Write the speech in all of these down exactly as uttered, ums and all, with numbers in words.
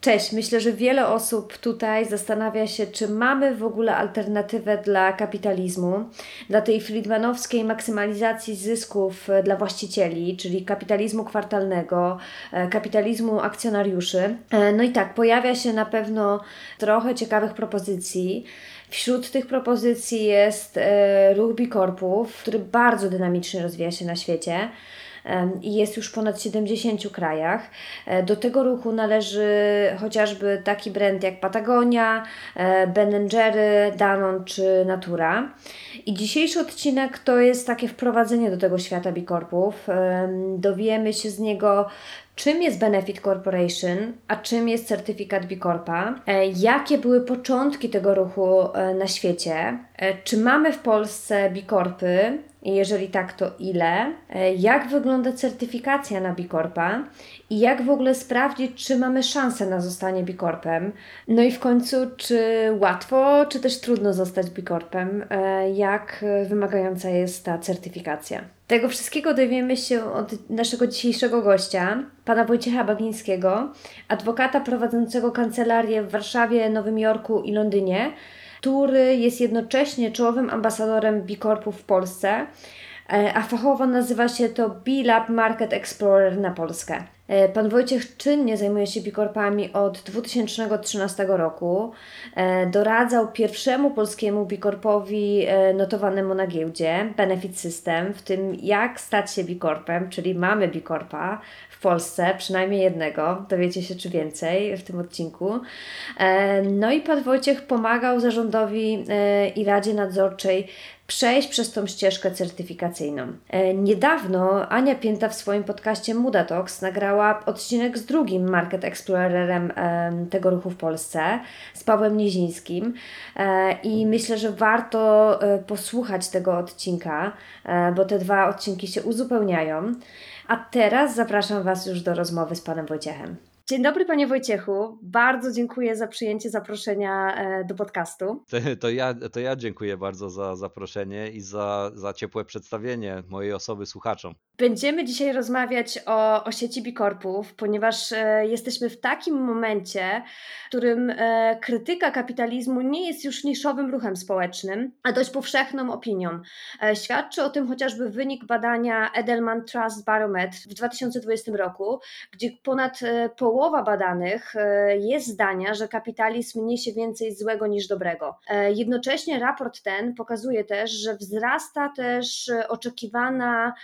Cześć, myślę, że wiele osób tutaj zastanawia się, czy mamy w ogóle alternatywę dla kapitalizmu, dla tej friedmanowskiej maksymalizacji zysków dla właścicieli, czyli kapitalizmu kwartalnego, kapitalizmu akcjonariuszy. No i tak, pojawia się na pewno trochę ciekawych propozycji. Wśród tych propozycji jest ruch bikorpów, który bardzo dynamicznie rozwija się na świecie. I jest już w ponad siedemdziesięciu krajach. Do tego ruchu należy chociażby taki brand jak Patagonia, Ben and Jerry, Danone czy Natura. I dzisiejszy odcinek to jest takie wprowadzenie do tego świata bikorpów. Dowiemy się z niego, czym jest Benefit Corporation, a czym jest certyfikat B Corpa, jakie były początki tego ruchu na świecie, czy mamy w Polsce B Corpy, jeżeli tak, to ile, jak wygląda certyfikacja na B Corpa i jak w ogóle sprawdzić, czy mamy szansę na zostanie B Corpem. No i w końcu, czy łatwo, czy też trudno zostać B Corpem, jak wymagająca jest ta certyfikacja. Tego wszystkiego dowiemy się od naszego dzisiejszego gościa, pana Wojciecha Bagińskiego, adwokata prowadzącego kancelarię w Warszawie, Nowym Jorku i Londynie, który jest jednocześnie czołowym ambasadorem B Corpu w Polsce, a fachowo nazywa się to B Lab Market Explorer na Polskę. Pan Wojciech czynnie zajmuje się B Corpami od dwa tysiące trzynastego roku. Doradzał pierwszemu polskiemu B Corpowi notowanemu na giełdzie, Benefit System, w tym jak stać się B Corpem, czyli mamy B Corpa w Polsce, przynajmniej jednego, dowiecie się czy więcej w tym odcinku. No i pan Wojciech pomagał zarządowi i Radzie Nadzorczej przejść przez tą ścieżkę certyfikacyjną. Niedawno Ania Pięta w swoim podcaście Muda Talks nagrała odcinek z drugim market explorerem e, tego ruchu w Polsce, z Pawłem Niezińskim e, i myślę, że warto e, posłuchać tego odcinka, e, bo te dwa odcinki się uzupełniają. A teraz zapraszam Was już do rozmowy z panem Wojciechem. Dzień dobry, panie Wojciechu. Bardzo dziękuję za przyjęcie zaproszenia do podcastu. To, to, ja, to ja dziękuję bardzo za zaproszenie i za, za ciepłe przedstawienie mojej osoby słuchaczom. Będziemy dzisiaj rozmawiać o, o sieci B Corpów, ponieważ e, jesteśmy w takim momencie, w którym e, krytyka kapitalizmu nie jest już niszowym ruchem społecznym, a dość powszechną opinią. E, świadczy o tym chociażby wynik badania Edelman Trust Barometer w dwa tysiące dwudziestym roku, gdzie ponad e, połowa Połowa badanych jest zdania, że kapitalizm niesie więcej złego niż dobrego. Jednocześnie raport ten pokazuje też, że wzrasta też oczekiwana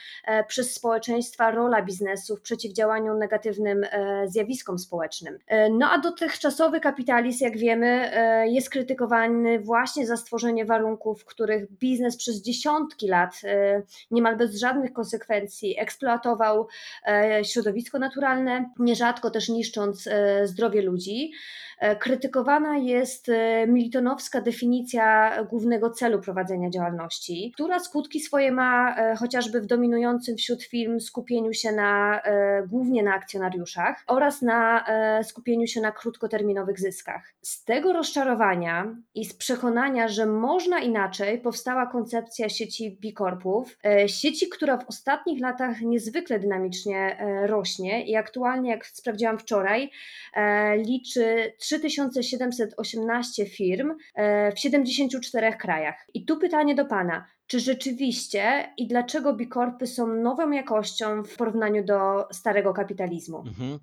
przez społeczeństwa rola biznesu w przeciwdziałaniu negatywnym zjawiskom społecznym. No a dotychczasowy kapitalizm, jak wiemy, jest krytykowany właśnie za stworzenie warunków, w których biznes przez dziesiątki lat niemal bez żadnych konsekwencji eksploatował środowisko naturalne, nierzadko też niszcząc zdrowie ludzi. Krytykowana jest Miltonowska definicja głównego celu prowadzenia działalności, która skutki swoje ma chociażby w dominującym wśród firm skupieniu się na, głównie na akcjonariuszach oraz na skupieniu się na krótkoterminowych zyskach. Z tego rozczarowania i z przekonania, że można inaczej, powstała koncepcja sieci B Corpów, sieci, która w ostatnich latach niezwykle dynamicznie rośnie i aktualnie, jak sprawdziłam wczoraj, e, liczy trzy tysiące siedemset osiemnaście firm e, w siedemdziesięciu czterech krajach. I tu pytanie do Pana. Czy rzeczywiście i dlaczego B Corpy są nową jakością w porównaniu do starego kapitalizmu? Mhm.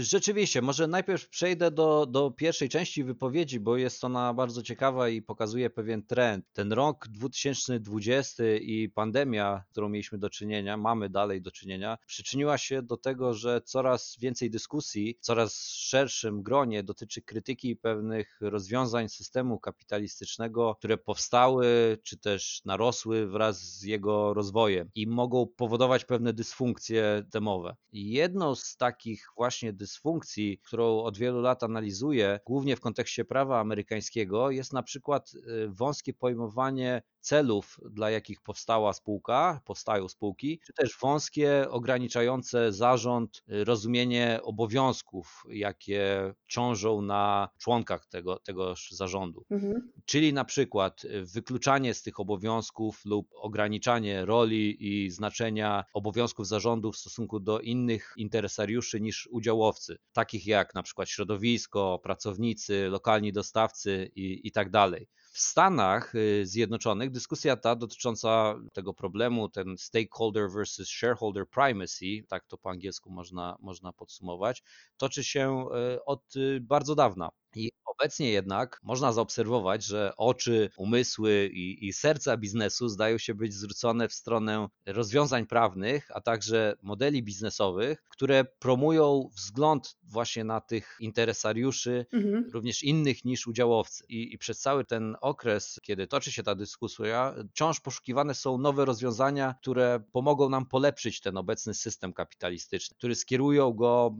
Rzeczywiście, może najpierw przejdę do, do pierwszej części wypowiedzi, bo jest ona bardzo ciekawa i pokazuje pewien trend. Ten rok dwa tysiące dwudziesty i pandemia, którą mieliśmy do czynienia, mamy dalej do czynienia, przyczyniła się do tego, że coraz więcej dyskusji, coraz szerszym gronie dotyczy krytyki pewnych rozwiązań systemu kapitalistycznego, które powstały, czy też narosły rosły wraz z jego rozwojem i mogą powodować pewne dysfunkcje temowe. Jedną z takich właśnie dysfunkcji, którą od wielu lat analizuję, głównie w kontekście prawa amerykańskiego, jest na przykład wąskie pojmowanie celów, dla jakich powstała spółka, powstają spółki, czy też wąskie, ograniczające zarząd rozumienie obowiązków, jakie ciążą na członkach tego, tegoż zarządu. Mhm. Czyli na przykład wykluczanie z tych obowiązków lub ograniczanie roli i znaczenia obowiązków zarządu w stosunku do innych interesariuszy niż udziałowcy, takich jak na przykład środowisko, pracownicy, lokalni dostawcy i, i tak dalej. W Stanach Zjednoczonych dyskusja ta dotycząca tego problemu, ten stakeholder versus shareholder primacy, tak to po angielsku można, można podsumować, toczy się od bardzo dawna. I obecnie jednak można zaobserwować, że oczy, umysły i, i serca biznesu zdają się być zwrócone w stronę rozwiązań prawnych, a także modeli biznesowych, które promują wzgląd właśnie na tych interesariuszy, mhm. również innych niż udziałowcy. I, I przez cały ten okres, kiedy toczy się ta dyskusja, wciąż poszukiwane są nowe rozwiązania, które pomogą nam polepszyć ten obecny system kapitalistyczny, który skierują go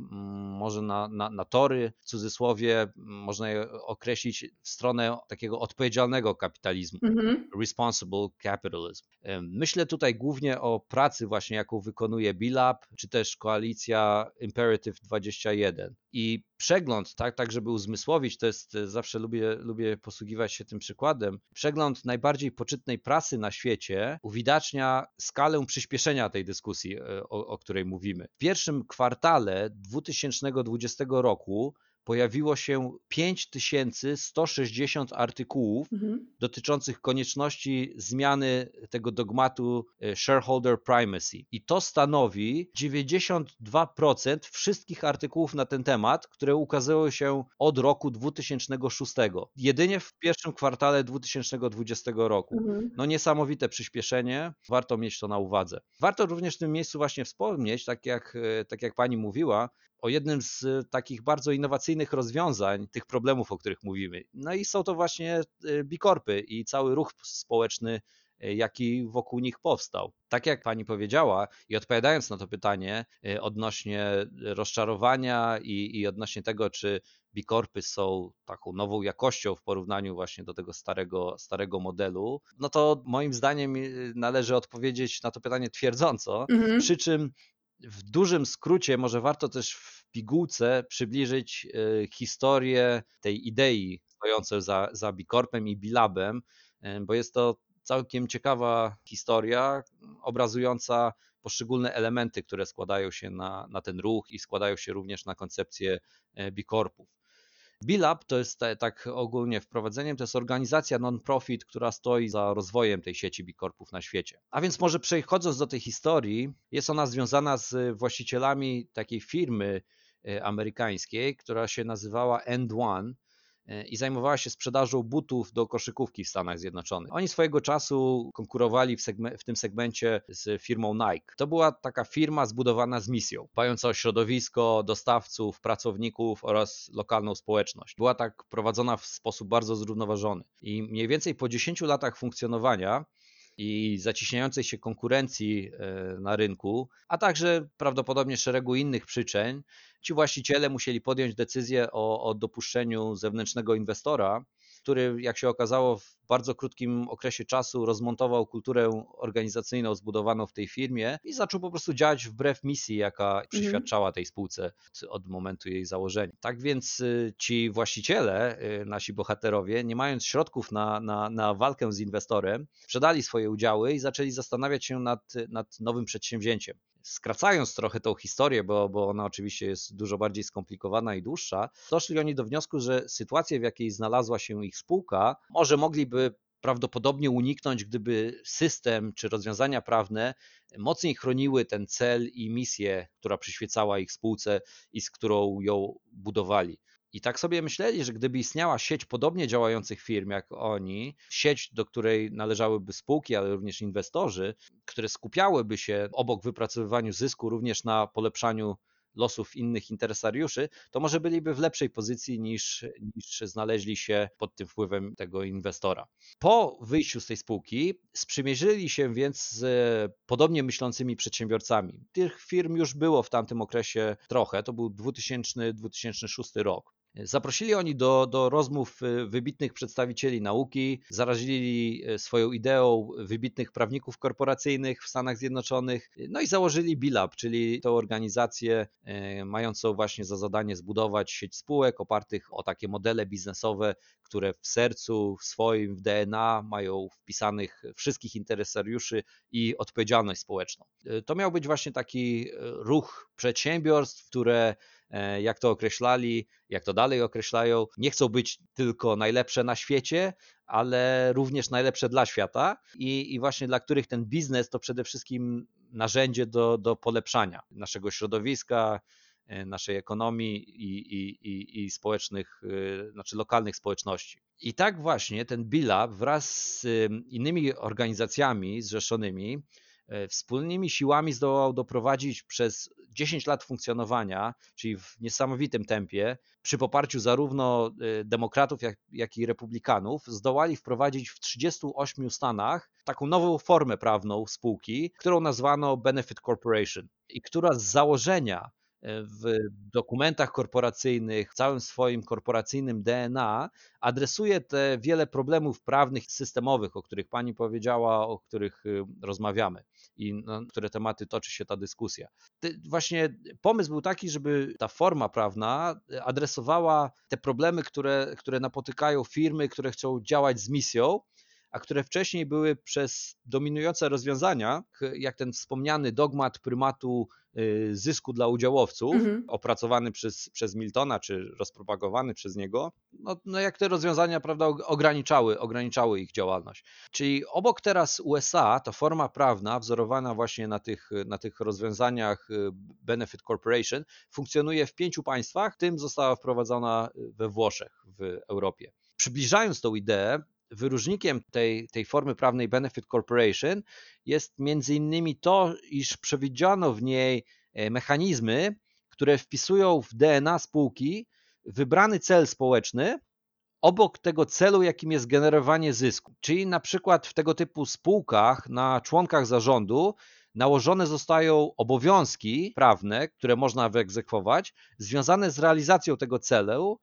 może na, na, na tory, w cudzysłowie, można je określić w stronę takiego odpowiedzialnego kapitalizmu, mm-hmm. responsible capitalism. Myślę tutaj głównie o pracy właśnie, jaką wykonuje B-Lab, czy też koalicja Imperative dwadzieścia jeden. I przegląd, tak, tak żeby uzmysłowić, to jest, zawsze lubię, lubię posługiwać się tym przykładem, przegląd najbardziej poczytnej prasy na świecie uwidacznia skalę przyspieszenia tej dyskusji, o, o której mówimy. W pierwszym kwartale dwa tysiące dwudziestego roku pojawiło się pięć tysięcy sto sześćdziesiąt artykułów mhm. dotyczących konieczności zmiany tego dogmatu shareholder primacy. I to stanowi dziewięćdziesiąt dwa procent wszystkich artykułów na ten temat, które ukazały się od roku dwa tysiące szóstego. Jedynie w pierwszym kwartale dwa tysiące dwudziestego roku. Mhm. No niesamowite przyspieszenie, warto mieć to na uwadze. Warto również w tym miejscu właśnie wspomnieć, tak jak, tak jak pani mówiła, o jednym z takich bardzo innowacyjnych rozwiązań tych problemów, o których mówimy. No i są to właśnie bikorpy i cały ruch społeczny, jaki wokół nich powstał. Tak jak pani powiedziała i odpowiadając na to pytanie odnośnie rozczarowania i, i odnośnie tego, czy bikorpy są taką nową jakością w porównaniu właśnie do tego starego, starego modelu, no to moim zdaniem należy odpowiedzieć na to pytanie twierdząco, mhm. przy czym w dużym skrócie może warto też w pigułce przybliżyć historię tej idei stojącej za, za Bikorpem i Bilabem, bo jest to całkiem ciekawa historia obrazująca poszczególne elementy, które składają się na, na ten ruch i składają się również na koncepcję Bikorpów. B-Lab to jest tak ogólnie wprowadzeniem, to jest organizacja non-profit, która stoi za rozwojem tej sieci bikorpów na świecie. A więc może przechodząc do tej historii, jest ona związana z właścicielami takiej firmy amerykańskiej, która się nazywała End One i zajmowała się sprzedażą butów do koszykówki w Stanach Zjednoczonych. Oni swojego czasu konkurowali w, segmen- w tym segmencie z firmą Nike. To była taka firma zbudowana z misją, dbająca o środowisko, dostawców, pracowników oraz lokalną społeczność. Była tak prowadzona w sposób bardzo zrównoważony. I mniej więcej po dziesięciu latach funkcjonowania i zaciśniającej się konkurencji na rynku, a także prawdopodobnie szeregu innych przyczyn, ci właściciele musieli podjąć decyzję o, o dopuszczeniu zewnętrznego inwestora, który, jak się okazało, w bardzo krótkim okresie czasu rozmontował kulturę organizacyjną zbudowaną w tej firmie i zaczął po prostu działać wbrew misji, jaka przyświadczała tej spółce od momentu jej założenia. Tak więc ci właściciele, nasi bohaterowie, nie mając środków na, na, na walkę z inwestorem, sprzedali swoje udziały i zaczęli zastanawiać się nad, nad nowym przedsięwzięciem. Skracając trochę tą historię, bo, bo ona oczywiście jest dużo bardziej skomplikowana i dłuższa, doszli oni do wniosku, że sytuację, w jakiej znalazła się ich spółka, może mogliby prawdopodobnie uniknąć, gdyby system czy rozwiązania prawne mocniej chroniły ten cel i misję, która przyświecała ich spółce i z którą ją budowali. I tak sobie myśleli, że gdyby istniała sieć podobnie działających firm jak oni, sieć, do której należałyby spółki, ale również inwestorzy, które skupiałyby się obok wypracowywaniu zysku również na polepszaniu losów innych interesariuszy, to może byliby w lepszej pozycji niż, niż znaleźli się pod tym wpływem tego inwestora. Po wyjściu z tej spółki sprzymierzyli się więc z podobnie myślącymi przedsiębiorcami. Tych firm już było w tamtym okresie trochę, to był dwutysięczny do dwutysięcznego szóstego rok. Zaprosili oni do, do rozmów wybitnych przedstawicieli nauki, zarazili swoją ideą wybitnych prawników korporacyjnych w Stanach Zjednoczonych, no i założyli B I L A B, czyli tę organizację mającą właśnie za zadanie zbudować sieć spółek opartych o takie modele biznesowe, które w sercu w swoim, w D N A mają wpisanych wszystkich interesariuszy i odpowiedzialność społeczną. To miał być właśnie taki ruch przedsiębiorstw, które, jak to określali, jak to dalej określają, nie chcą być tylko najlepsze na świecie, ale również najlepsze dla świata i, i właśnie dla których ten biznes to przede wszystkim narzędzie do, do polepszania naszego środowiska, naszej ekonomii i, i, i, i społecznych, znaczy lokalnych społeczności. I tak właśnie ten B I L A B wraz z innymi organizacjami zrzeszonymi wspólnymi siłami zdołał doprowadzić przez dziesięć lat funkcjonowania, czyli w niesamowitym tempie, przy poparciu zarówno demokratów, jak, jak i republikanów, zdołali wprowadzić w trzydziestu ośmiu stanach taką nową formę prawną spółki, którą nazwano Benefit Corporation i która z założenia w dokumentach korporacyjnych, w całym swoim korporacyjnym D N A adresuje te wiele problemów prawnych, systemowych, o których pani powiedziała, o których rozmawiamy i na które tematy toczy się ta dyskusja. Właśnie pomysł był taki, żeby ta forma prawna adresowała te problemy, które, które napotykają firmy, które chcą działać z misją, a które wcześniej były przez dominujące rozwiązania, jak ten wspomniany dogmat prymatu zysku dla udziałowców, mhm. opracowany przez, przez Miltona, czy rozpropagowany przez niego, no, no jak te rozwiązania, prawda, ograniczały, ograniczały ich działalność. Czyli obok teraz U S A ta forma prawna wzorowana właśnie na tych, na tych rozwiązaniach Benefit Corporation funkcjonuje w pięciu państwach, w tym została wprowadzona we Włoszech, w Europie. Przybliżając tą ideę, wyróżnikiem tej, tej formy prawnej Benefit Corporation jest między innymi to, iż przewidziano w niej mechanizmy, które wpisują w D N A spółki wybrany cel społeczny obok tego celu, jakim jest generowanie zysku. Czyli na przykład w tego typu spółkach na członkach zarządu nałożone zostają obowiązki prawne, które można wyegzekwować, związane z realizacją tego celu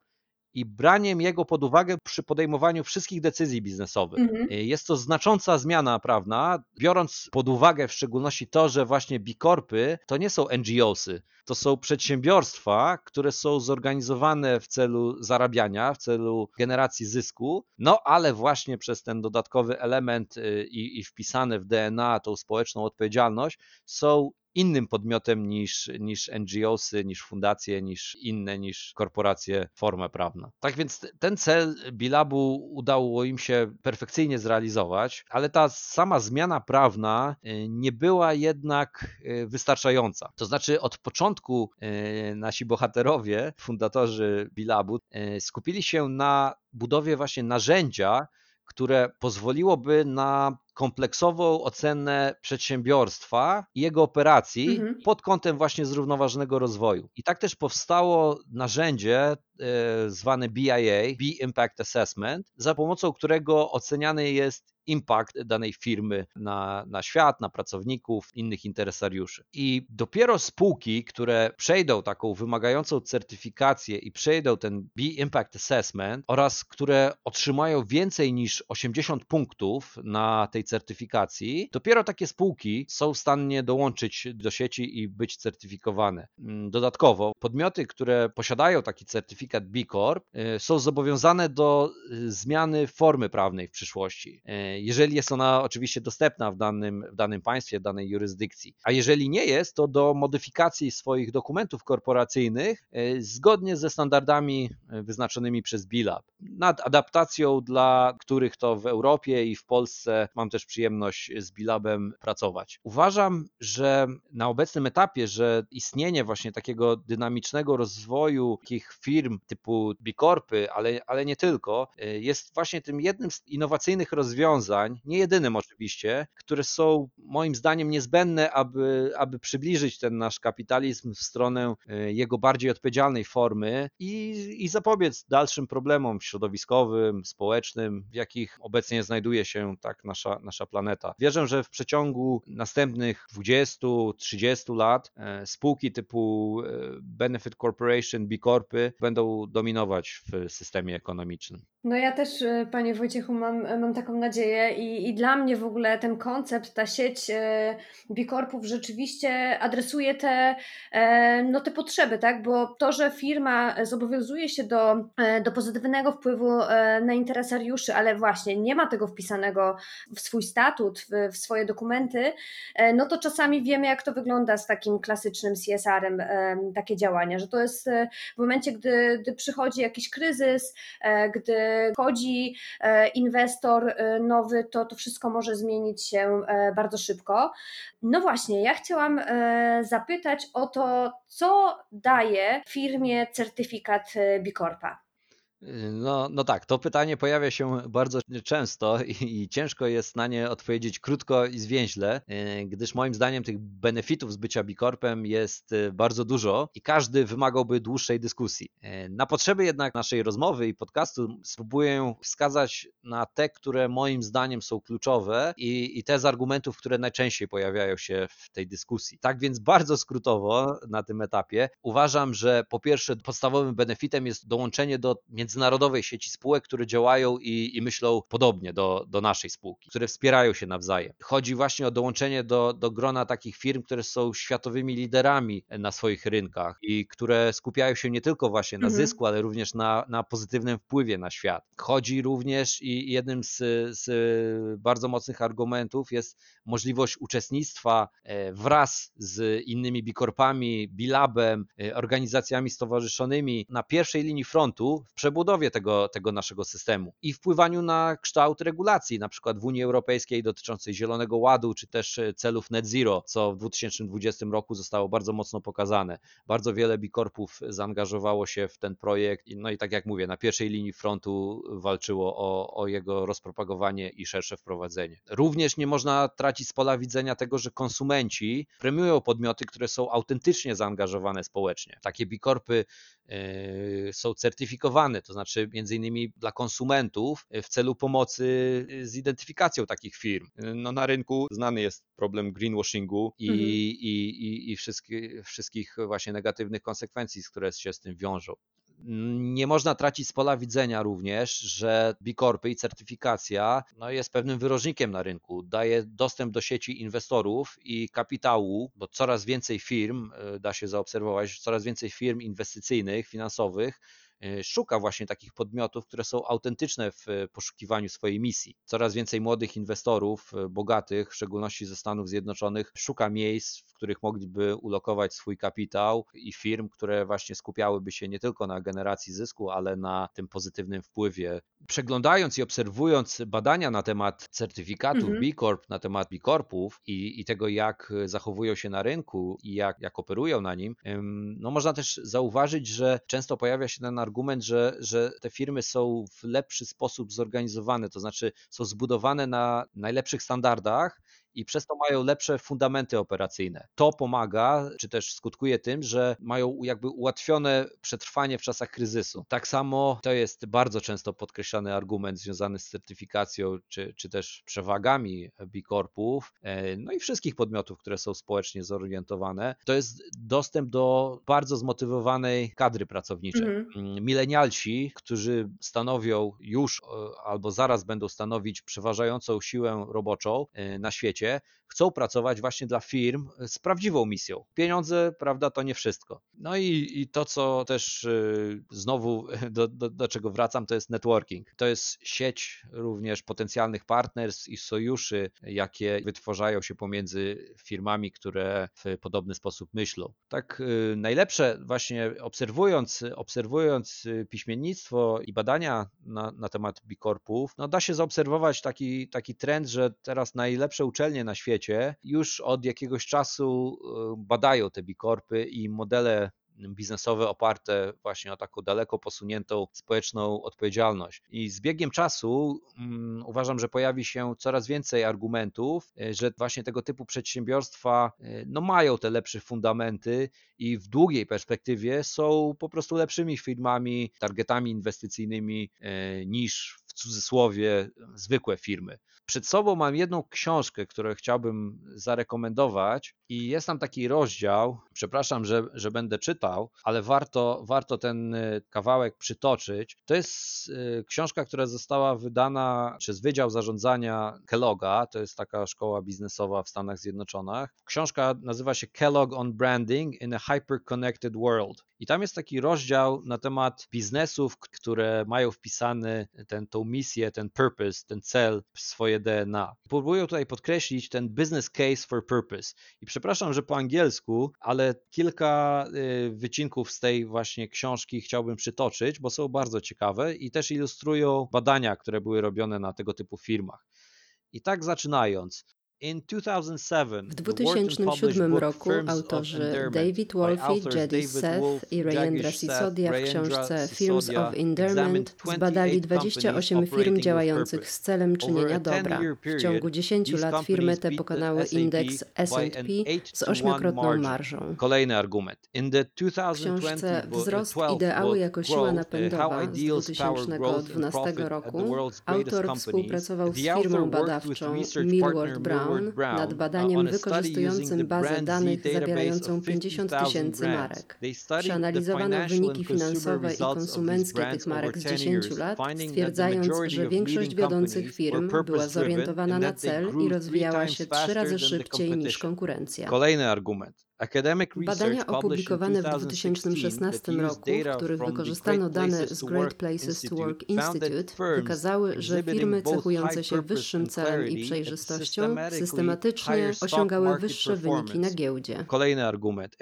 i braniem jego pod uwagę przy podejmowaniu wszystkich decyzji biznesowych. Mhm. Jest to znacząca zmiana prawna, biorąc pod uwagę w szczególności to, że właśnie B-Corpy to nie są N G Osy, to są przedsiębiorstwa, które są zorganizowane w celu zarabiania, w celu generacji zysku, no ale właśnie przez ten dodatkowy element i, i wpisane w D N A tą społeczną odpowiedzialność są innym podmiotem niż, niż N G Osy, niż fundacje, niż inne, niż korporacje, forma prawna. Tak więc ten cel B I L A B-u udało im się perfekcyjnie zrealizować, ale ta sama zmiana prawna nie była jednak wystarczająca. To znaczy od początku nasi bohaterowie, fundatorzy B I L A B-u, skupili się na budowie właśnie narzędzia, które pozwoliłoby na kompleksową ocenę przedsiębiorstwa i jego operacji mhm. pod kątem właśnie zrównoważonego rozwoju. I tak też powstało narzędzie e, zwane B I A, Bee Impact Assessment, za pomocą którego oceniany jest impact danej firmy na, na świat, na pracowników, innych interesariuszy. I dopiero spółki, które przejdą taką wymagającą certyfikację i przejdą ten Bee Impact Assessment oraz które otrzymają więcej niż osiemdziesiąt punktów na tej certyfikacji, dopiero takie spółki są w stanie dołączyć do sieci i być certyfikowane. Dodatkowo podmioty, które posiadają taki certyfikat B Corp, są zobowiązane do zmiany formy prawnej w przyszłości, jeżeli jest ona oczywiście dostępna w danym, w danym państwie, w danej jurysdykcji. A jeżeli nie jest, to do modyfikacji swoich dokumentów korporacyjnych zgodnie ze standardami wyznaczonymi przez B I L A B. Nad adaptacją, dla których to w Europie i w Polsce, mam też też przyjemność z Bilabem pracować. Uważam, że na obecnym etapie, że istnienie właśnie takiego dynamicznego rozwoju takich firm typu Bikorpy, ale, ale nie tylko, jest właśnie tym jednym z innowacyjnych rozwiązań, nie jedynym oczywiście, które są moim zdaniem niezbędne, aby, aby przybliżyć ten nasz kapitalizm w stronę jego bardziej odpowiedzialnej formy i, i zapobiec dalszym problemom środowiskowym, społecznym, w jakich obecnie znajduje się tak nasza, nasza planeta. Wierzę, że w przeciągu następnych dwudziestu trzydziestu lat spółki typu Benefit Corporation, Bikorpy będą dominować w systemie ekonomicznym. No ja też, panie Wojciechu, mam, mam taką nadzieję i, i dla mnie w ogóle ten koncept, ta sieć Bikorpów rzeczywiście adresuje te, no, te potrzeby, tak? Bo to, że firma zobowiązuje się do, do pozytywnego wpływu na interesariuszy, ale właśnie nie ma tego wpisanego w swój statut, w, w swoje dokumenty, no to czasami wiemy, jak to wygląda z takim klasycznym C S R-em, takie działania, że to jest w momencie, gdy, gdy przychodzi jakiś kryzys, gdy chodzi inwestor nowy, to to wszystko może zmienić się bardzo szybko. No właśnie, ja chciałam zapytać o to, co daje firmie certyfikat Bikorpa? No, no tak, to pytanie pojawia się bardzo często i, i ciężko jest na nie odpowiedzieć krótko i zwięźle, gdyż moim zdaniem tych benefitów z bycia Bikorpem jest bardzo dużo i każdy wymagałby dłuższej dyskusji. Na potrzeby jednak naszej rozmowy i podcastu spróbuję wskazać na te, które moim zdaniem są kluczowe i, i te z argumentów, które najczęściej pojawiają się w tej dyskusji. Tak więc bardzo skrótowo na tym etapie uważam, że po pierwsze podstawowym benefitem jest dołączenie do między międzynarodowej sieci spółek, które działają i, i myślą podobnie do, do naszej spółki, które wspierają się nawzajem. Chodzi właśnie o dołączenie do, do grona takich firm, które są światowymi liderami na swoich rynkach i które skupiają się nie tylko właśnie na mhm. zysku, ale również na, na pozytywnym wpływie na świat. Chodzi również i jednym z, z bardzo mocnych argumentów jest możliwość uczestnictwa wraz z innymi Bikorpami, Bilabem, organizacjami stowarzyszonymi na pierwszej linii frontu w przebudowie budowie tego, tego naszego systemu i wpływaniu na kształt regulacji, na przykład w Unii Europejskiej dotyczącej Zielonego Ładu, czy też celów net zero, co w dwa tysiące dwudziestym roku zostało bardzo mocno pokazane. Bardzo wiele Bikorpów zaangażowało się w ten projekt, no i tak jak mówię, na pierwszej linii frontu walczyło o, o jego rozpropagowanie i szersze wprowadzenie. Również nie można tracić z pola widzenia tego, że konsumenci premiują podmioty, które są autentycznie zaangażowane społecznie. Takie Bikorpy yy, są certyfikowane, to znaczy między innymi dla konsumentów w celu pomocy z identyfikacją takich firm. No na rynku znany jest problem greenwashingu i, mhm. i, i, i wszystkie, wszystkich właśnie negatywnych konsekwencji, które się z tym wiążą. Nie można tracić z pola widzenia również, że Bikorpy i certyfikacja no jest pewnym wyróżnikiem na rynku. Daje dostęp do sieci inwestorów i kapitału, bo coraz więcej firm, da się zaobserwować, coraz więcej firm inwestycyjnych, finansowych, szuka właśnie takich podmiotów, które są autentyczne w poszukiwaniu swojej misji. Coraz więcej młodych inwestorów, bogatych, w szczególności ze Stanów Zjednoczonych, szuka miejsc, w których mogliby ulokować swój kapitał i firm, które właśnie skupiałyby się nie tylko na generacji zysku, ale na tym pozytywnym wpływie. Przeglądając i obserwując badania na temat certyfikatów mhm. Bikorp, na temat Bikorpów i, i tego, jak zachowują się na rynku i jak, jak operują na nim, no można też zauważyć, że często pojawia się ten argument, że, że te firmy są w lepszy sposób zorganizowane, to znaczy są zbudowane na najlepszych standardach i przez to mają lepsze fundamenty operacyjne. To pomaga, czy też skutkuje tym, że mają jakby ułatwione przetrwanie w czasach kryzysu. Tak samo to jest bardzo często podkreślany argument związany z certyfikacją, czy, czy też przewagami Bikorpów, no i wszystkich podmiotów, które są społecznie zorientowane. To jest dostęp do bardzo zmotywowanej kadry pracowniczej. Mhm. Milenialsi, którzy stanowią już albo zaraz będą stanowić przeważającą siłę roboczą na świecie, chcą pracować właśnie dla firm z prawdziwą misją. Pieniądze, prawda, to nie wszystko. No i, i to, co też yy, znowu do, do, do czego wracam, to jest networking. To jest sieć również potencjalnych partnerstw i sojuszy, jakie wytwarzają się pomiędzy firmami, które w podobny sposób myślą. Tak yy, najlepsze właśnie obserwując, obserwując piśmiennictwo i badania na, na temat B Corpów, no da się zaobserwować taki, taki trend, że teraz najlepsze uczelnie na świecie już od jakiegoś czasu badają te B Corpy i modele biznesowe oparte właśnie o taką daleko posuniętą społeczną odpowiedzialność. I z biegiem czasu um, uważam, że pojawi się coraz więcej argumentów, że właśnie tego typu przedsiębiorstwa no, mają te lepsze fundamenty i w długiej perspektywie są po prostu lepszymi firmami, targetami inwestycyjnymi e, niż w cudzysłowie zwykłe firmy. Przed sobą mam jedną książkę, którą chciałbym zarekomendować i jest tam taki rozdział, przepraszam, że, że będę czytał, ale warto, warto ten kawałek przytoczyć. To jest książka, która została wydana przez Wydział Zarządzania Kellogga, to jest taka szkoła biznesowa w Stanach Zjednoczonych. Książka nazywa się Kellogg on Branding in a Hyper-Connected World i tam jest taki rozdział na temat biznesów, które mają wpisany ten, tą misję, ten purpose, ten cel w swoje D N A. Próbuję tutaj podkreślić ten business case for purpose. I przepraszam, że po angielsku, ale kilka wycinków z tej właśnie książki chciałbym przytoczyć, bo są bardzo ciekawe i też ilustrują badania, które były robione na tego typu firmach. I tak zaczynając. W dwa tysiące siódmym roku autorzy David Wolfe, Jedi Seth i Rajendra Sisodia w książce Firms of Endearment zbadali dwadzieścia osiem firm działających z celem czynienia dobra. W ciągu dziesięciu lat firmy te pokonały indeks S and P z ośmiokrotną marżą. Kolejny argument. W książce Wzrost ideały jako siła napędowa z dwa tysiące dwunastego roku autor współpracował z firmą badawczą Millward Brown nad badaniem wykorzystującym bazę danych zawierającą pięćdziesiąt tysięcy marek. Przeanalizowano wyniki finansowe i konsumenckie tych marek z dziesięciu lat, stwierdzając, że większość wiodących firm była zorientowana na cel i rozwijała się trzy razy szybciej niż konkurencja. Kolejny argument. Badania opublikowane w dwa tysiące szesnastym roku, w których wykorzystano dane z Great Places to Work Institute, wykazały, że firmy cechujące się wyższym celem i przejrzystością systematycznie osiągały wyższe wyniki na giełdzie. Kolejny argument.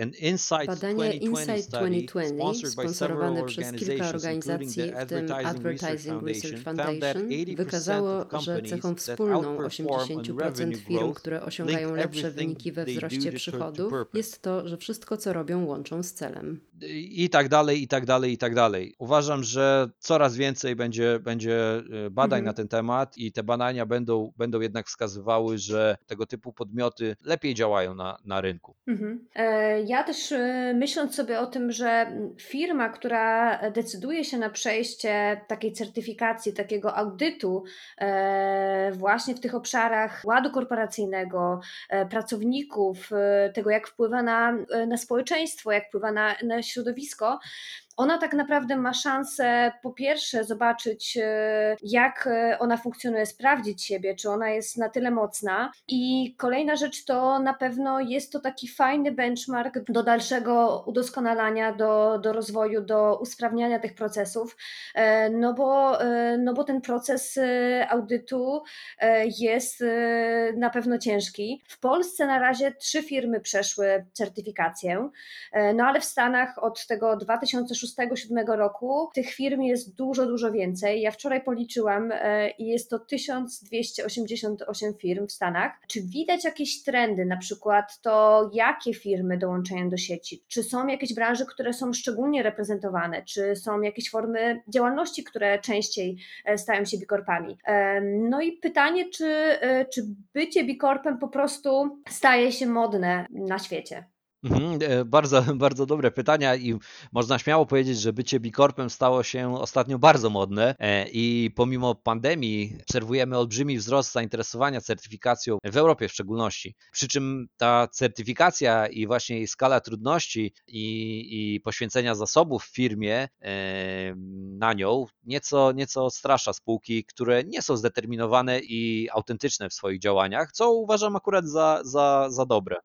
Badanie Insight dwa tysiące dwadzieścia, sponsorowane przez kilka organizacji, w tym Advertising Research Foundation, wykazało, że cechą wspólną osiemdziesiąt procent firm, które osiągają lepsze wyniki we wzroście przychodów, jest jest to, że wszystko, co robią, łączą z celem. I tak dalej, i tak dalej, i tak dalej. Uważam, że coraz więcej będzie, będzie badań mm-hmm. na ten temat i te badania będą, będą jednak wskazywały, że tego typu podmioty lepiej działają na, na rynku. Mm-hmm. Ja też myśląc sobie o tym, że firma, która decyduje się na przejście takiej certyfikacji, takiego audytu właśnie w tych obszarach ładu korporacyjnego, pracowników, tego jak wpływa na, na społeczeństwo, jak wpływa na, na środowisko, ona tak naprawdę ma szansę po pierwsze zobaczyć, jak ona funkcjonuje, sprawdzić siebie, czy ona jest na tyle mocna. I kolejna rzecz to na pewno jest to taki fajny benchmark do dalszego udoskonalania, do, do rozwoju, do usprawniania tych procesów, no bo, no bo ten proces audytu jest na pewno ciężki. W Polsce na razie trzy firmy przeszły certyfikację, no ale w Stanach od tego dwa tysiące szóstego dwa tysiące siódmego roku tych firm jest dużo, dużo więcej. Ja wczoraj policzyłam i jest to tysiąc dwieście osiemdziesiąt osiem firm w Stanach. Czy widać jakieś trendy, na przykład to, jakie firmy dołączają do sieci? Czy są jakieś branże, które są szczególnie reprezentowane? Czy są jakieś formy działalności, które częściej stają się B Corpami? No i pytanie, czy, czy bycie B Corpem po prostu staje się modne na świecie? Mhm, e, Bardzo, bardzo dobre pytania i można śmiało powiedzieć, że bycie bikorpem stało się ostatnio bardzo modne e, i pomimo pandemii obserwujemy olbrzymi wzrost zainteresowania certyfikacją w Europie w szczególności. Przy czym ta certyfikacja i właśnie jej skala trudności i, i poświęcenia zasobów w firmie e, na nią nieco, nieco odstrasza spółki, które nie są zdeterminowane i autentyczne w swoich działaniach, co uważam akurat za, za, za dobre.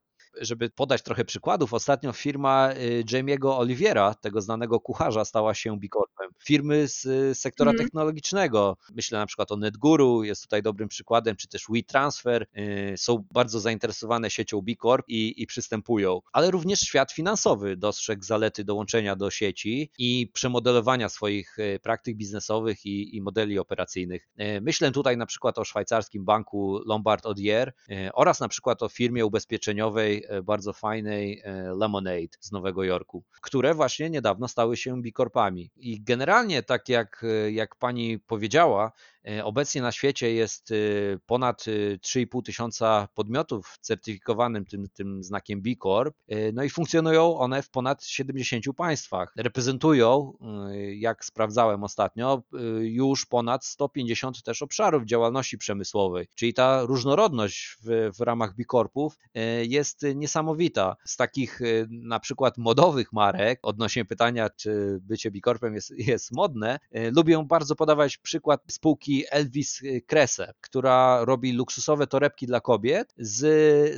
Żeby podać trochę przykładów, ostatnio firma y, Jamie'ego Oliwiera, tego znanego kucharza, stała się Bicorpem. Firmy z y, sektora Mhm. technologicznego, myślę na przykład o NetGuru, jest tutaj dobrym przykładem, czy też WeTransfer, y, są bardzo zainteresowane siecią Bicorp i, i przystępują. Ale również świat finansowy dostrzegł zalety dołączenia do sieci i przemodelowania swoich y, praktyk biznesowych i, i modeli operacyjnych. Y, Myślę tutaj na przykład o szwajcarskim banku Lombard Odier y, oraz na przykład o firmie ubezpieczeniowej e, bardzo fajnej e, Lemonade z Nowego Jorku, które właśnie niedawno stały się bikorpami. I generalnie, tak jak, e, jak pani powiedziała, e, obecnie na świecie jest e, ponad e, trzy i pół tysiąca podmiotów certyfikowanym tym, tym znakiem Bicorp, e, no i funkcjonują one w ponad siedemdziesięciu państwach. Reprezentują, e, jak sprawdzałem ostatnio, e, już ponad sto pięćdziesiąt też obszarów działalności przemysłowej, czyli ta różnorodność w, w ramach Bicorpów e, jest niesamowita. Z takich e, na przykład modowych marek, odnośnie pytania, czy bycie Bicorpem jest, jest modne, e, lubię bardzo podawać przykład spółki Elvis Krese, która robi luksusowe torebki dla kobiet z,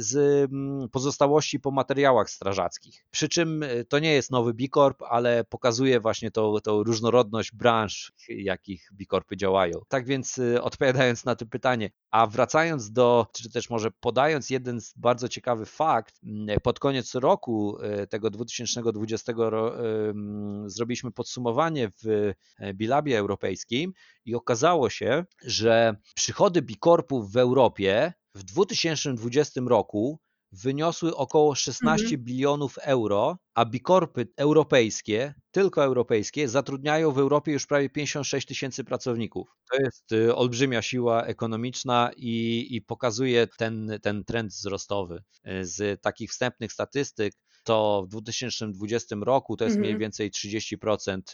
z mm, pozostałości po materiałach strażackich. Przy czym e, to nie jest nowy Bicorp, ale pokazuje właśnie tą, tą różnorodność branż, jakich Bicorpy działają. Tak więc y, odpowiadając na to pytanie, a wracając do, czy też może podając jeden z bardzo ciekawy fakt, m, pod koniec roku y, tego dwa tysiące dwudziestego ro- y, m, zrobiliśmy podsumowanie w y, Bilabie Europejskim i okazało się, że przychody Bicorpów w Europie w dwa tysiące dwudziestym roku wyniosły około szesnaście Mhm. bilionów euro, a bikorpy europejskie, tylko europejskie, zatrudniają w Europie już prawie pięćdziesiąt sześć tysięcy pracowników. To jest y, olbrzymia siła ekonomiczna i, i pokazuje ten, ten trend wzrostowy. Y, Z takich wstępnych statystyk to w dwa tysiące dwudziestym roku to jest mniej Mhm. więcej trzydzieści procent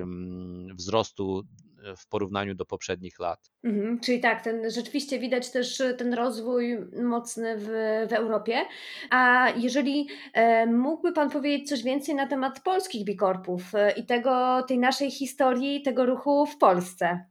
ym, wzrostu y, w porównaniu do poprzednich lat. Mhm, czyli tak, ten, rzeczywiście widać też e, ten rozwój mocny w, w Europie. A jeżeli e, mógłby Pan powiedzieć coś więcej na temat polskich bikorpów e, i tego, tej naszej historii, tego ruchu w Polsce?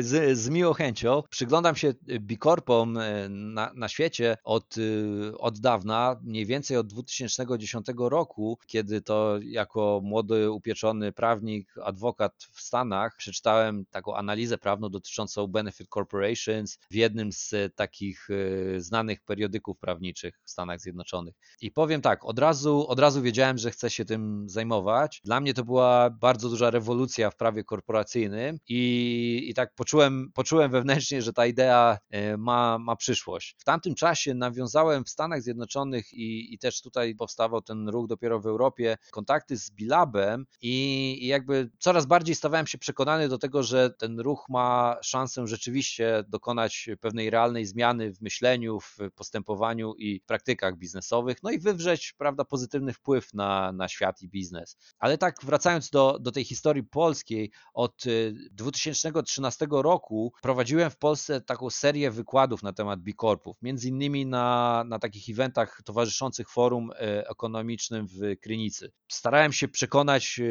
Z, z miłą chęcią. Przyglądam się bikorpom e, na, na świecie od, y, od dawna, mniej więcej od dwa tysiące dziesiątego roku, kiedy to jako młody, upieczony prawnik, adwokat w Stanach przeczytałem taką analizę prawną dotyczącą Benefit Corporations w jednym z e, takich e, znanych periodyków prawniczych w Stanach Zjednoczonych. I powiem tak, od razu, od razu wiedziałem, że chcę się tym zajmować. Dla mnie to była bardzo duża rewolucja w prawie korporacyjnym i I, i tak poczułem, poczułem wewnętrznie, że ta idea e, ma, ma przyszłość. W tamtym czasie nawiązałem w Stanach Zjednoczonych i, i też tutaj powstawał ten ruch dopiero w Europie, kontakty z Bilabem i, i jakby coraz bardziej stawałem się przekonany do tego, że ten ruch ma szansę rzeczywiście dokonać pewnej realnej zmiany w myśleniu, w postępowaniu i praktykach biznesowych, no i wywrzeć, prawda, pozytywny wpływ na, na świat i biznes. Ale tak wracając do, do tej historii polskiej, od y, dwa tysiące dwa tysiące trzynastego roku prowadziłem w Polsce taką serię wykładów na temat bikorpów, między innymi na, na takich eventach towarzyszących forum e, ekonomicznym w Krynicy. Starałem się przekonać e,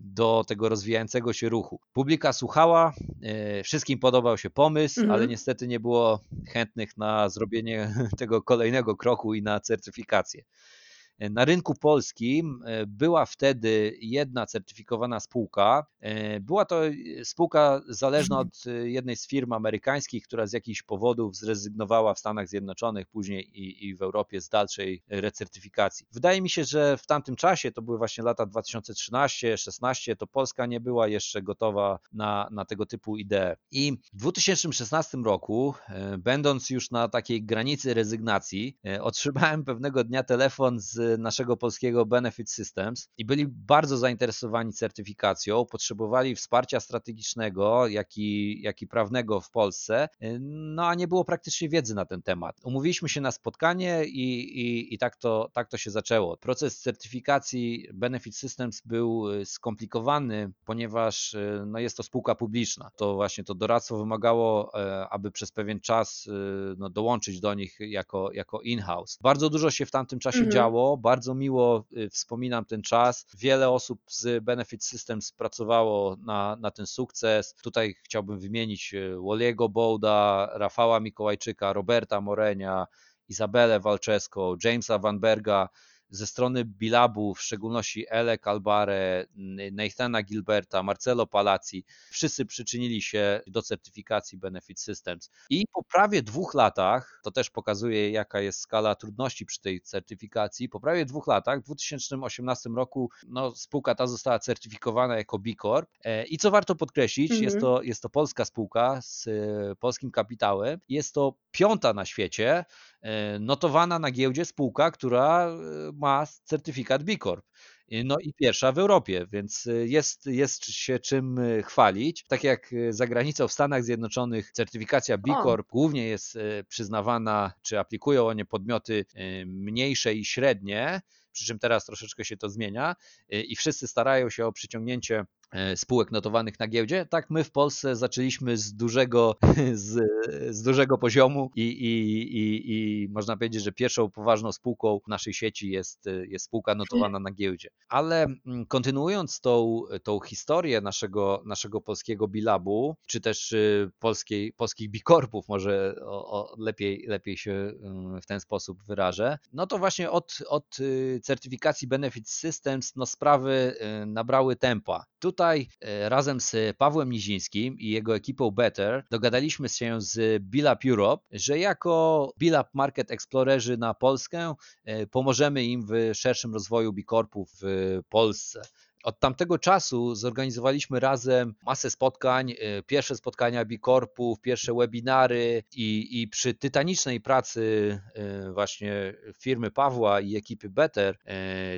do tego rozwijającego się ruchu. Publika słuchała, e, wszystkim podobał się pomysł, Mhm. ale niestety nie było chętnych na zrobienie tego kolejnego kroku i na certyfikację. Na rynku polskim e, była wtedy jedna certyfikowana spółka. E, Była to e, spółka zależna od e, jednej z firm amerykańskich, która z jakichś powodów zrezygnowała w Stanach Zjednoczonych później i, i w Europie z dalszej recertyfikacji. Wydaje mi się, że w tamtym czasie, to były właśnie lata dwa tysiące trzynaście szesnaście, to Polska nie była jeszcze gotowa na, na tego typu idee. I w dwa tysiące szesnastym roku, e, będąc już na takiej granicy rezygnacji, e, otrzymałem pewnego dnia telefon z naszego polskiego Benefit Systems i byli bardzo zainteresowani certyfikacją, potrzebowali wsparcia strategicznego, jak i, jak i prawnego w Polsce, no a nie było praktycznie wiedzy na ten temat. Umówiliśmy się na spotkanie i, i, i tak, to, tak to się zaczęło. Proces certyfikacji Benefit Systems był skomplikowany, ponieważ no, jest to spółka publiczna. To właśnie to doradztwo wymagało, aby przez pewien czas no, dołączyć do nich jako, jako in-house. Bardzo dużo się w tamtym czasie mhm. działo, bardzo miło wspominam ten czas. Wiele osób z Benefit Systems pracowało na, na ten sukces. Tutaj chciałbym wymienić Wally'ego Bouda, Rafała Mikołajczyka, Roberta Morenia, Izabelę Walczewską, Jamesa Vanberga, ze strony Bilabu, w szczególności Ele Kalbare, Nathana Gilberta, Marcelo Palazzi, wszyscy przyczynili się do certyfikacji Benefit Systems. I po prawie dwóch latach, to też pokazuje, jaka jest skala trudności przy tej certyfikacji, po prawie dwóch latach, w dwa tysiące osiemnastym roku no, spółka ta została certyfikowana jako B Corp. I co warto podkreślić, mhm. jest to, jest to polska spółka z polskim kapitałem, jest to piąta na świecie, notowana na giełdzie spółka, która ma certyfikat B Corp. No i pierwsza w Europie, więc jest, jest się czym chwalić. Tak jak za granicą w Stanach Zjednoczonych certyfikacja B Corp głównie jest przyznawana, czy aplikują o nie podmioty mniejsze i średnie, przy czym teraz troszeczkę się to zmienia i wszyscy starają się o przyciągnięcie spółek notowanych na giełdzie. Tak, my w Polsce zaczęliśmy z dużego, z, z dużego poziomu i, i, i, i można powiedzieć, że pierwszą poważną spółką w naszej sieci jest, jest spółka notowana na giełdzie. Ale kontynuując tą, tą historię naszego, naszego polskiego Bilabu, czy też polskiej, polskich bikorpów, może o, o, lepiej, lepiej się w ten sposób wyrażę, no to właśnie od, od certyfikacji Benefit Systems no sprawy nabrały tempa. Tutaj razem z Pawłem Nizińskim i jego ekipą Better dogadaliśmy się z Bilab Europe, że jako Bilab Market Explorerzy na Polskę pomożemy im w szerszym rozwoju B Corpów w Polsce. Od tamtego czasu zorganizowaliśmy razem masę spotkań, pierwsze spotkania B Corpów, pierwsze webinary i, i przy tytanicznej pracy właśnie firmy Pawła i ekipy Better,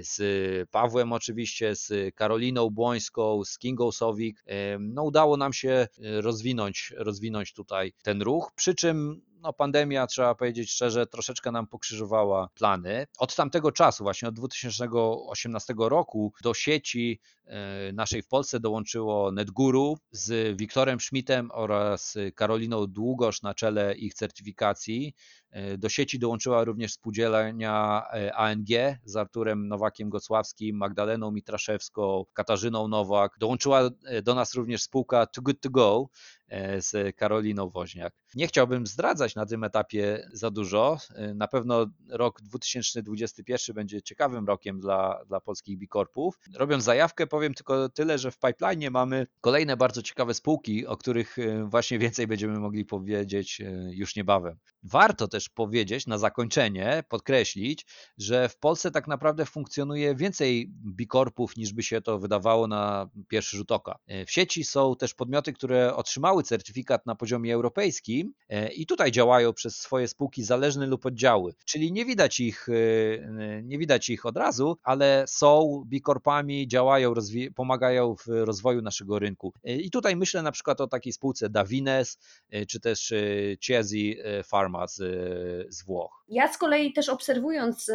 z Pawłem oczywiście, z Karoliną Błońską, z Kingą Sowik, no udało nam się rozwinąć, rozwinąć tutaj ten ruch, przy czym no pandemia, trzeba powiedzieć szczerze, troszeczkę nam pokrzyżowała plany. Od tamtego czasu, właśnie od dwa tysiące osiemnastego roku do sieci naszej w Polsce dołączyło NetGuru z Wiktorem Schmidtem oraz Karoliną Długosz na czele ich certyfikacji. Do sieci dołączyła również spółdzielnia A N G z Arturem Nowakiem Gocławskim, Magdaleną Mitraszewską, Katarzyną Nowak. Dołączyła do nas również spółka Too Good To Go z Karoliną Woźniak. Nie chciałbym zdradzać na tym etapie za dużo. Na pewno rok dwa tysiące dwudziesty pierwszy będzie ciekawym rokiem dla, dla polskich B Corpów. Robiąc zajawkę, powiem tylko tyle, że w pipeline mamy kolejne bardzo ciekawe spółki, o których właśnie więcej będziemy mogli powiedzieć już niebawem. Warto też powiedzieć na zakończenie, podkreślić, że w Polsce tak naprawdę funkcjonuje więcej B Corpów, niż by się to wydawało na pierwszy rzut oka. W sieci są też podmioty, które otrzymały certyfikat na poziomie europejskim i tutaj działają przez swoje spółki zależne lub oddziały, czyli nie widać ich, nie widać ich od razu, ale są B Corpami, działają, rozwi- pomagają w rozwoju naszego rynku. I tutaj myślę na przykład o takiej spółce Davines, czy też Chiesi Pharma z, z Włoch. Ja z kolei też obserwując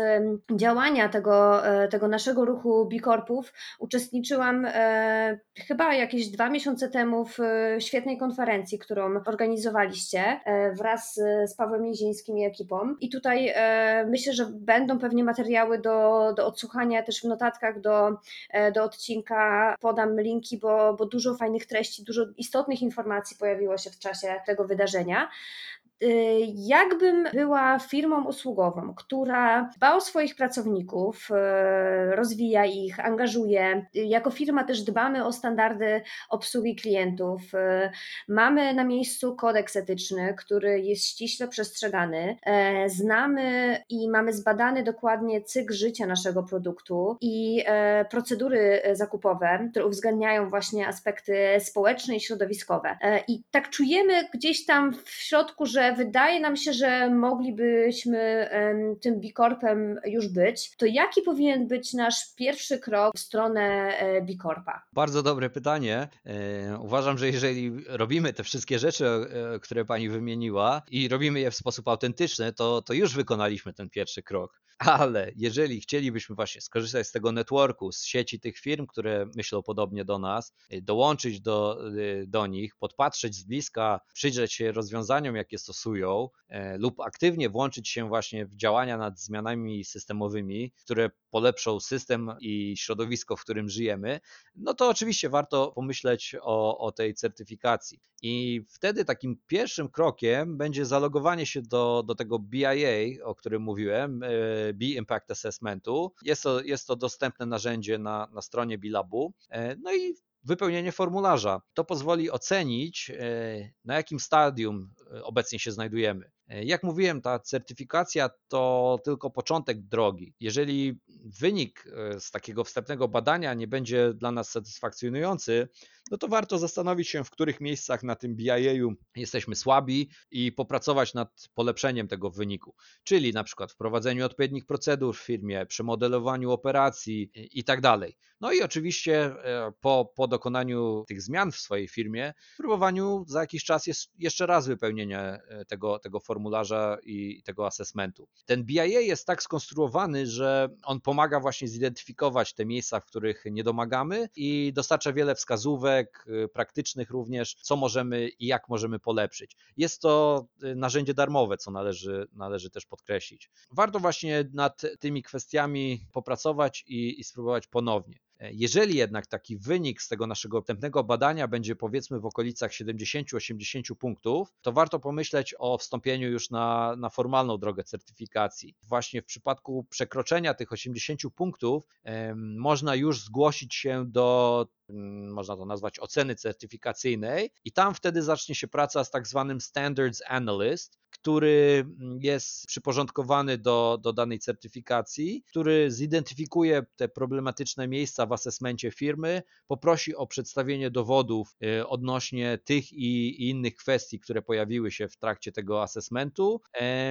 działania tego, tego naszego ruchu B Corpów, uczestniczyłam e, chyba jakieś dwa miesiące temu w świetnej konferencji, którą organizowaliście e, wraz z Pawłem Nizińskim i ekipą. I tutaj e, myślę, że będą pewnie materiały do, do odsłuchania też w notatkach do, e, do odcinka. Podam linki, bo, bo dużo fajnych treści, dużo istotnych informacji pojawiło się w czasie tego wydarzenia. Jakbym była firmą usługową, która dba o swoich pracowników, rozwija ich, angażuje. Jako firma też dbamy o standardy obsługi klientów. Mamy na miejscu kodeks etyczny, który jest ściśle przestrzegany. Znamy i mamy zbadany dokładnie cykl życia naszego produktu i procedury zakupowe, które uwzględniają właśnie aspekty społeczne i środowiskowe. I tak czujemy gdzieś tam w środku, że że wydaje nam się, że moglibyśmy tym B Corpem już być, to jaki powinien być nasz pierwszy krok w stronę B Corpa? Bardzo dobre pytanie. Uważam, że jeżeli robimy te wszystkie rzeczy, które pani wymieniła i robimy je w sposób autentyczny, to, to już wykonaliśmy ten pierwszy krok. Ale jeżeli chcielibyśmy właśnie skorzystać z tego networku, z sieci tych firm, które myślą podobnie do nas, dołączyć do, do nich, podpatrzeć z bliska, przyjrzeć się rozwiązaniom, jakie stosują, lub aktywnie włączyć się właśnie w działania nad zmianami systemowymi, które polepszą system i środowisko, w którym żyjemy, no to oczywiście warto pomyśleć o, o tej certyfikacji. I wtedy takim pierwszym krokiem będzie zalogowanie się do, do tego B I A, o którym mówiłem, Bee Impact Assessmentu. Jest to, jest to dostępne narzędzie na, na stronie Bee Labu. No i wypełnienie formularza. To pozwoli ocenić, na jakim stadium obecnie się znajdujemy. Jak mówiłem, ta certyfikacja to tylko początek drogi. Jeżeli wynik z takiego wstępnego badania nie będzie dla nas satysfakcjonujący, no to warto zastanowić się, w których miejscach na tym B I A-u jesteśmy słabi i popracować nad polepszeniem tego wyniku, czyli na przykład wprowadzeniu odpowiednich procedur w firmie, przemodelowaniu operacji i tak dalej. No i oczywiście po, po dokonaniu tych zmian w swojej firmie, próbowaniu za jakiś czas jest jeszcze raz wypełnienia tego, tego formularza i tego assessmentu. Ten B I A jest tak skonstruowany, że on pomaga właśnie zidentyfikować te miejsca, w których nie domagamy i dostarcza wiele wskazówek praktycznych również, co możemy i jak możemy polepszyć. Jest to narzędzie darmowe, co należy, należy też podkreślić. Warto właśnie nad tymi kwestiami popracować i, i spróbować ponownie. Jeżeli jednak taki wynik z tego naszego wstępnego badania będzie powiedzmy w okolicach siedemdziesiąt do osiemdziesięciu punktów, to warto pomyśleć o wstąpieniu już na, na formalną drogę certyfikacji. Właśnie w przypadku przekroczenia tych osiemdziesięciu punktów y, można już zgłosić się do, y, można to nazwać, oceny certyfikacyjnej i tam wtedy zacznie się praca z tak zwanym Standards Analyst, który jest przyporządkowany do, do danej certyfikacji, który zidentyfikuje te problematyczne miejsca w asesmencie firmy, poprosi o przedstawienie dowodów odnośnie tych i, i innych kwestii, które pojawiły się w trakcie tego asesmentu.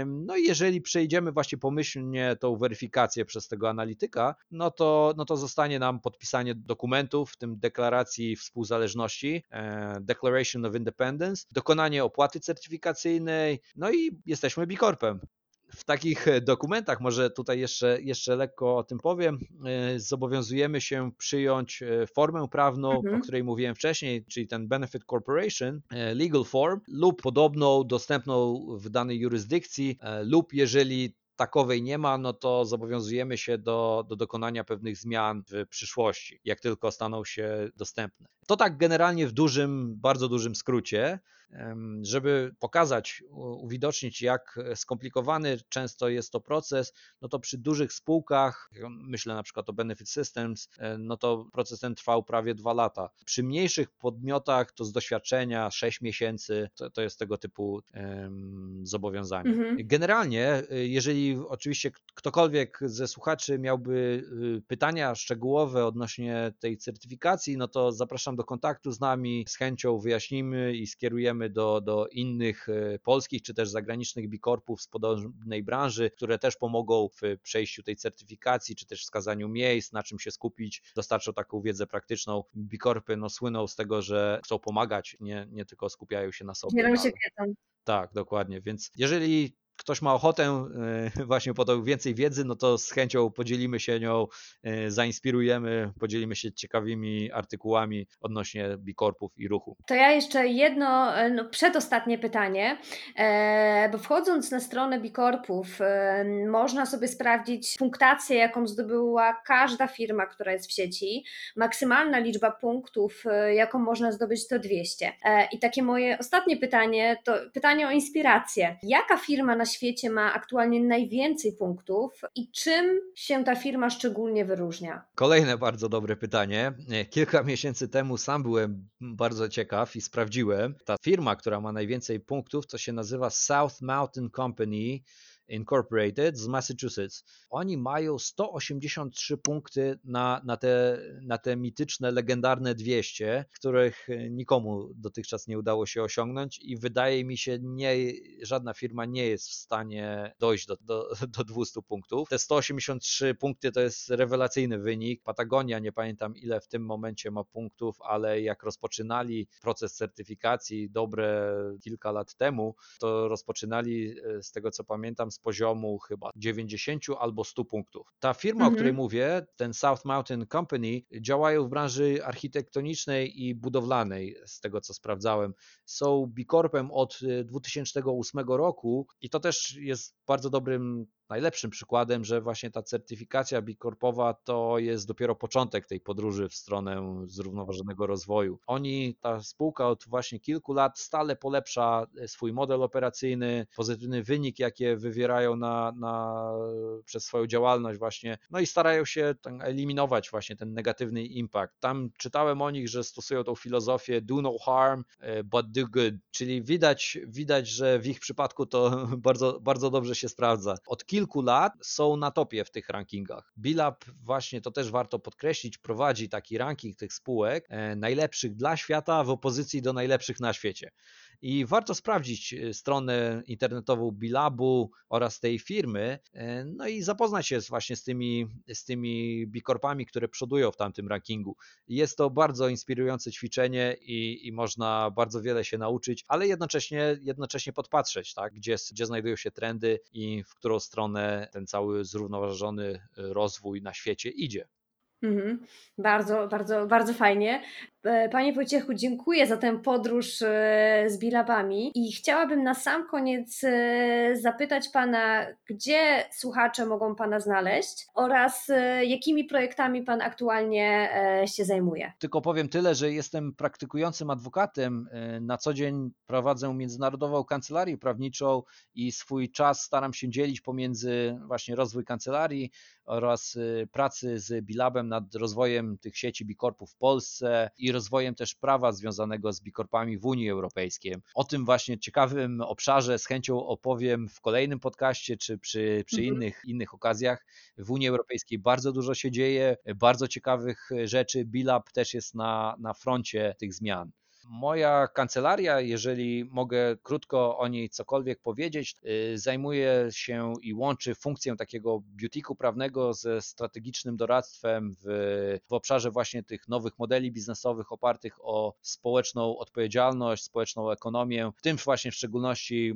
No i jeżeli przejdziemy właśnie pomyślnie tą weryfikację przez tego analityka, no to, no to zostanie nam podpisanie dokumentów, w tym deklaracji współzależności, Declaration of Independence, dokonanie opłaty certyfikacyjnej, no i jesteśmy B Corpem. W takich dokumentach, może tutaj jeszcze, jeszcze lekko o tym powiem, zobowiązujemy się przyjąć formę prawną, mhm. o której mówiłem wcześniej, czyli ten Benefit Corporation, Legal Form lub podobną dostępną w danej jurysdykcji lub jeżeli takowej nie ma, no to zobowiązujemy się do, do dokonania pewnych zmian w przyszłości, jak tylko staną się dostępne. To tak generalnie w dużym, bardzo dużym skrócie, żeby pokazać, uwidocznić, jak skomplikowany często jest to proces, no to przy dużych spółkach, myślę na przykład o Benefit Systems, no to proces ten trwał prawie dwa lata. Przy mniejszych podmiotach to z doświadczenia sześć miesięcy, to, to jest tego typu um, zobowiązanie. Mhm. Generalnie, jeżeli oczywiście ktokolwiek ze słuchaczy miałby pytania szczegółowe odnośnie tej certyfikacji, no to zapraszam do kontaktu z nami, z chęcią wyjaśnimy i skierujemy Do, do innych polskich czy też zagranicznych B Corpów z podobnej branży, które też pomogą w przejściu tej certyfikacji, czy też wskazaniu miejsc, na czym się skupić, dostarczą taką wiedzę praktyczną. B Corpy no, słyną z tego, że chcą pomagać, nie, nie tylko skupiają się na sobie. Nie robią się wiedzą. Tak, dokładnie, więc jeżeli ktoś ma ochotę właśnie po to więcej wiedzy, no to z chęcią podzielimy się nią, zainspirujemy, podzielimy się ciekawymi artykułami odnośnie B Corpów i ruchu. To ja jeszcze jedno, no przedostatnie pytanie, bo wchodząc na stronę B Corpów można sobie sprawdzić punktację, jaką zdobyła każda firma, która jest w sieci. Maksymalna liczba punktów, jaką można zdobyć, to dwieście. I takie moje ostatnie pytanie, to pytanie o inspirację. Jaka firma na świecie ma aktualnie najwięcej punktów i czym się ta firma szczególnie wyróżnia? Kolejne bardzo dobre pytanie. Kilka miesięcy temu sam byłem bardzo ciekaw i sprawdziłem. Ta firma, która ma najwięcej punktów, to się nazywa South Mountain Company Incorporated z Massachusetts. Oni mają sto osiemdziesiąt trzy punkty na, na, te, na te mityczne, legendarne dwieście, których nikomu dotychczas nie udało się osiągnąć i wydaje mi się, nie, żadna firma nie jest w stanie dojść do, do, do dwieście punktów. Te sto osiemdziesiąt trzy punkty to jest rewelacyjny wynik. Patagonia, nie pamiętam ile w tym momencie ma punktów, ale jak rozpoczynali proces certyfikacji dobre kilka lat temu, to rozpoczynali z tego co pamiętam z poziomu chyba dziewięćdziesiąt albo sto punktów. Ta firma, mhm. o której mówię, ten South Mountain Company, działają w branży architektonicznej i budowlanej, z tego co sprawdzałem. Są B Corpem od dwa tysiące ósmego roku i to też jest bardzo dobrym najlepszym przykładem, że właśnie ta certyfikacja B Corpowa to jest dopiero początek tej podróży w stronę zrównoważonego rozwoju. Oni, ta spółka od właśnie kilku lat stale polepsza swój model operacyjny, pozytywny wynik, jakie wywierają na, na, przez swoją działalność właśnie, no i starają się eliminować właśnie ten negatywny impact. Tam czytałem o nich, że stosują tą filozofię do no harm, but do good, czyli widać, widać, że w ich przypadku to bardzo, bardzo dobrze się sprawdza. Od kilku kilku lat są na topie w tych rankingach. B-Lab właśnie, to też warto podkreślić, prowadzi taki ranking tych spółek e, najlepszych dla świata w opozycji do najlepszych na świecie. I warto sprawdzić stronę internetową B-Labu oraz tej firmy, e, no i zapoznać się właśnie z tymi, z tymi B-Corpami, które przodują w tamtym rankingu. Jest to bardzo inspirujące ćwiczenie i, i można bardzo wiele się nauczyć, ale jednocześnie, jednocześnie podpatrzeć, tak, gdzie, gdzie znajdują się trendy i w którą stronę ten cały zrównoważony rozwój na świecie idzie. Mm-hmm. Bardzo, bardzo, bardzo fajnie. Panie Wojciechu, dziękuję za tę podróż z B-Labami i chciałabym na sam koniec zapytać Pana, gdzie słuchacze mogą Pana znaleźć oraz jakimi projektami Pan aktualnie się zajmuje. Tylko powiem tyle, że jestem praktykującym adwokatem. Na co dzień prowadzę międzynarodową kancelarię prawniczą i swój czas staram się dzielić pomiędzy właśnie rozwój kancelarii oraz pracy z B-Labem nad rozwojem tych sieci B-Corpów w Polsce i rozwojem też prawa związanego z B-Corpami w Unii Europejskiej. O tym właśnie ciekawym obszarze z chęcią opowiem w kolejnym podcaście czy przy, przy mhm. innych, innych okazjach. W Unii Europejskiej bardzo dużo się dzieje, bardzo ciekawych rzeczy. B-Lab też jest na, na froncie tych zmian. Moja kancelaria, jeżeli mogę krótko o niej cokolwiek powiedzieć, zajmuje się i łączy funkcję takiego butiku prawnego ze strategicznym doradztwem w, w obszarze właśnie tych nowych modeli biznesowych opartych o społeczną odpowiedzialność, społeczną ekonomię, w tym właśnie w szczególności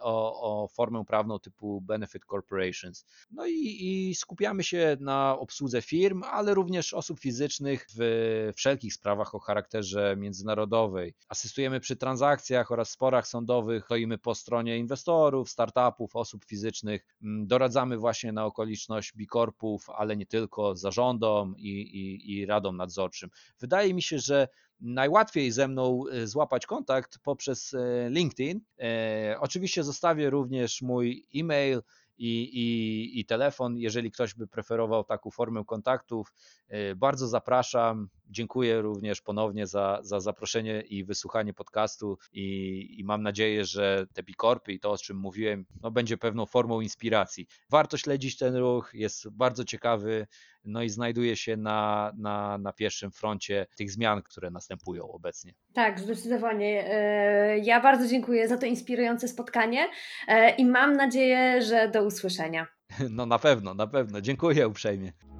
o, o formę prawną typu Benefit Corporations. No i, i skupiamy się na obsłudze firm, ale również osób fizycznych w wszelkich sprawach o charakterze międzynarodowym. Asystujemy przy transakcjach oraz sporach sądowych, stoimy po stronie inwestorów, startupów, osób fizycznych, doradzamy właśnie na okoliczność B-Corpów, ale nie tylko, zarządom i, i, i radom nadzorczym. Wydaje mi się, że najłatwiej ze mną złapać kontakt poprzez LinkedIn. E, oczywiście zostawię również mój e-mail I, i, i telefon, jeżeli ktoś by preferował taką formę kontaktów. Bardzo zapraszam, dziękuję również ponownie za, za zaproszenie i wysłuchanie podcastu i, i mam nadzieję, że te B-Corpy i to, o czym mówiłem, no, będzie pewną formą inspiracji. Warto śledzić ten ruch, jest bardzo ciekawy, no i znajduje się na, na, na pierwszym froncie tych zmian, które następują obecnie. Tak, zdecydowanie. Ja bardzo dziękuję za to inspirujące spotkanie i mam nadzieję, że do usłyszenia. No na pewno, na pewno. Dziękuję uprzejmie.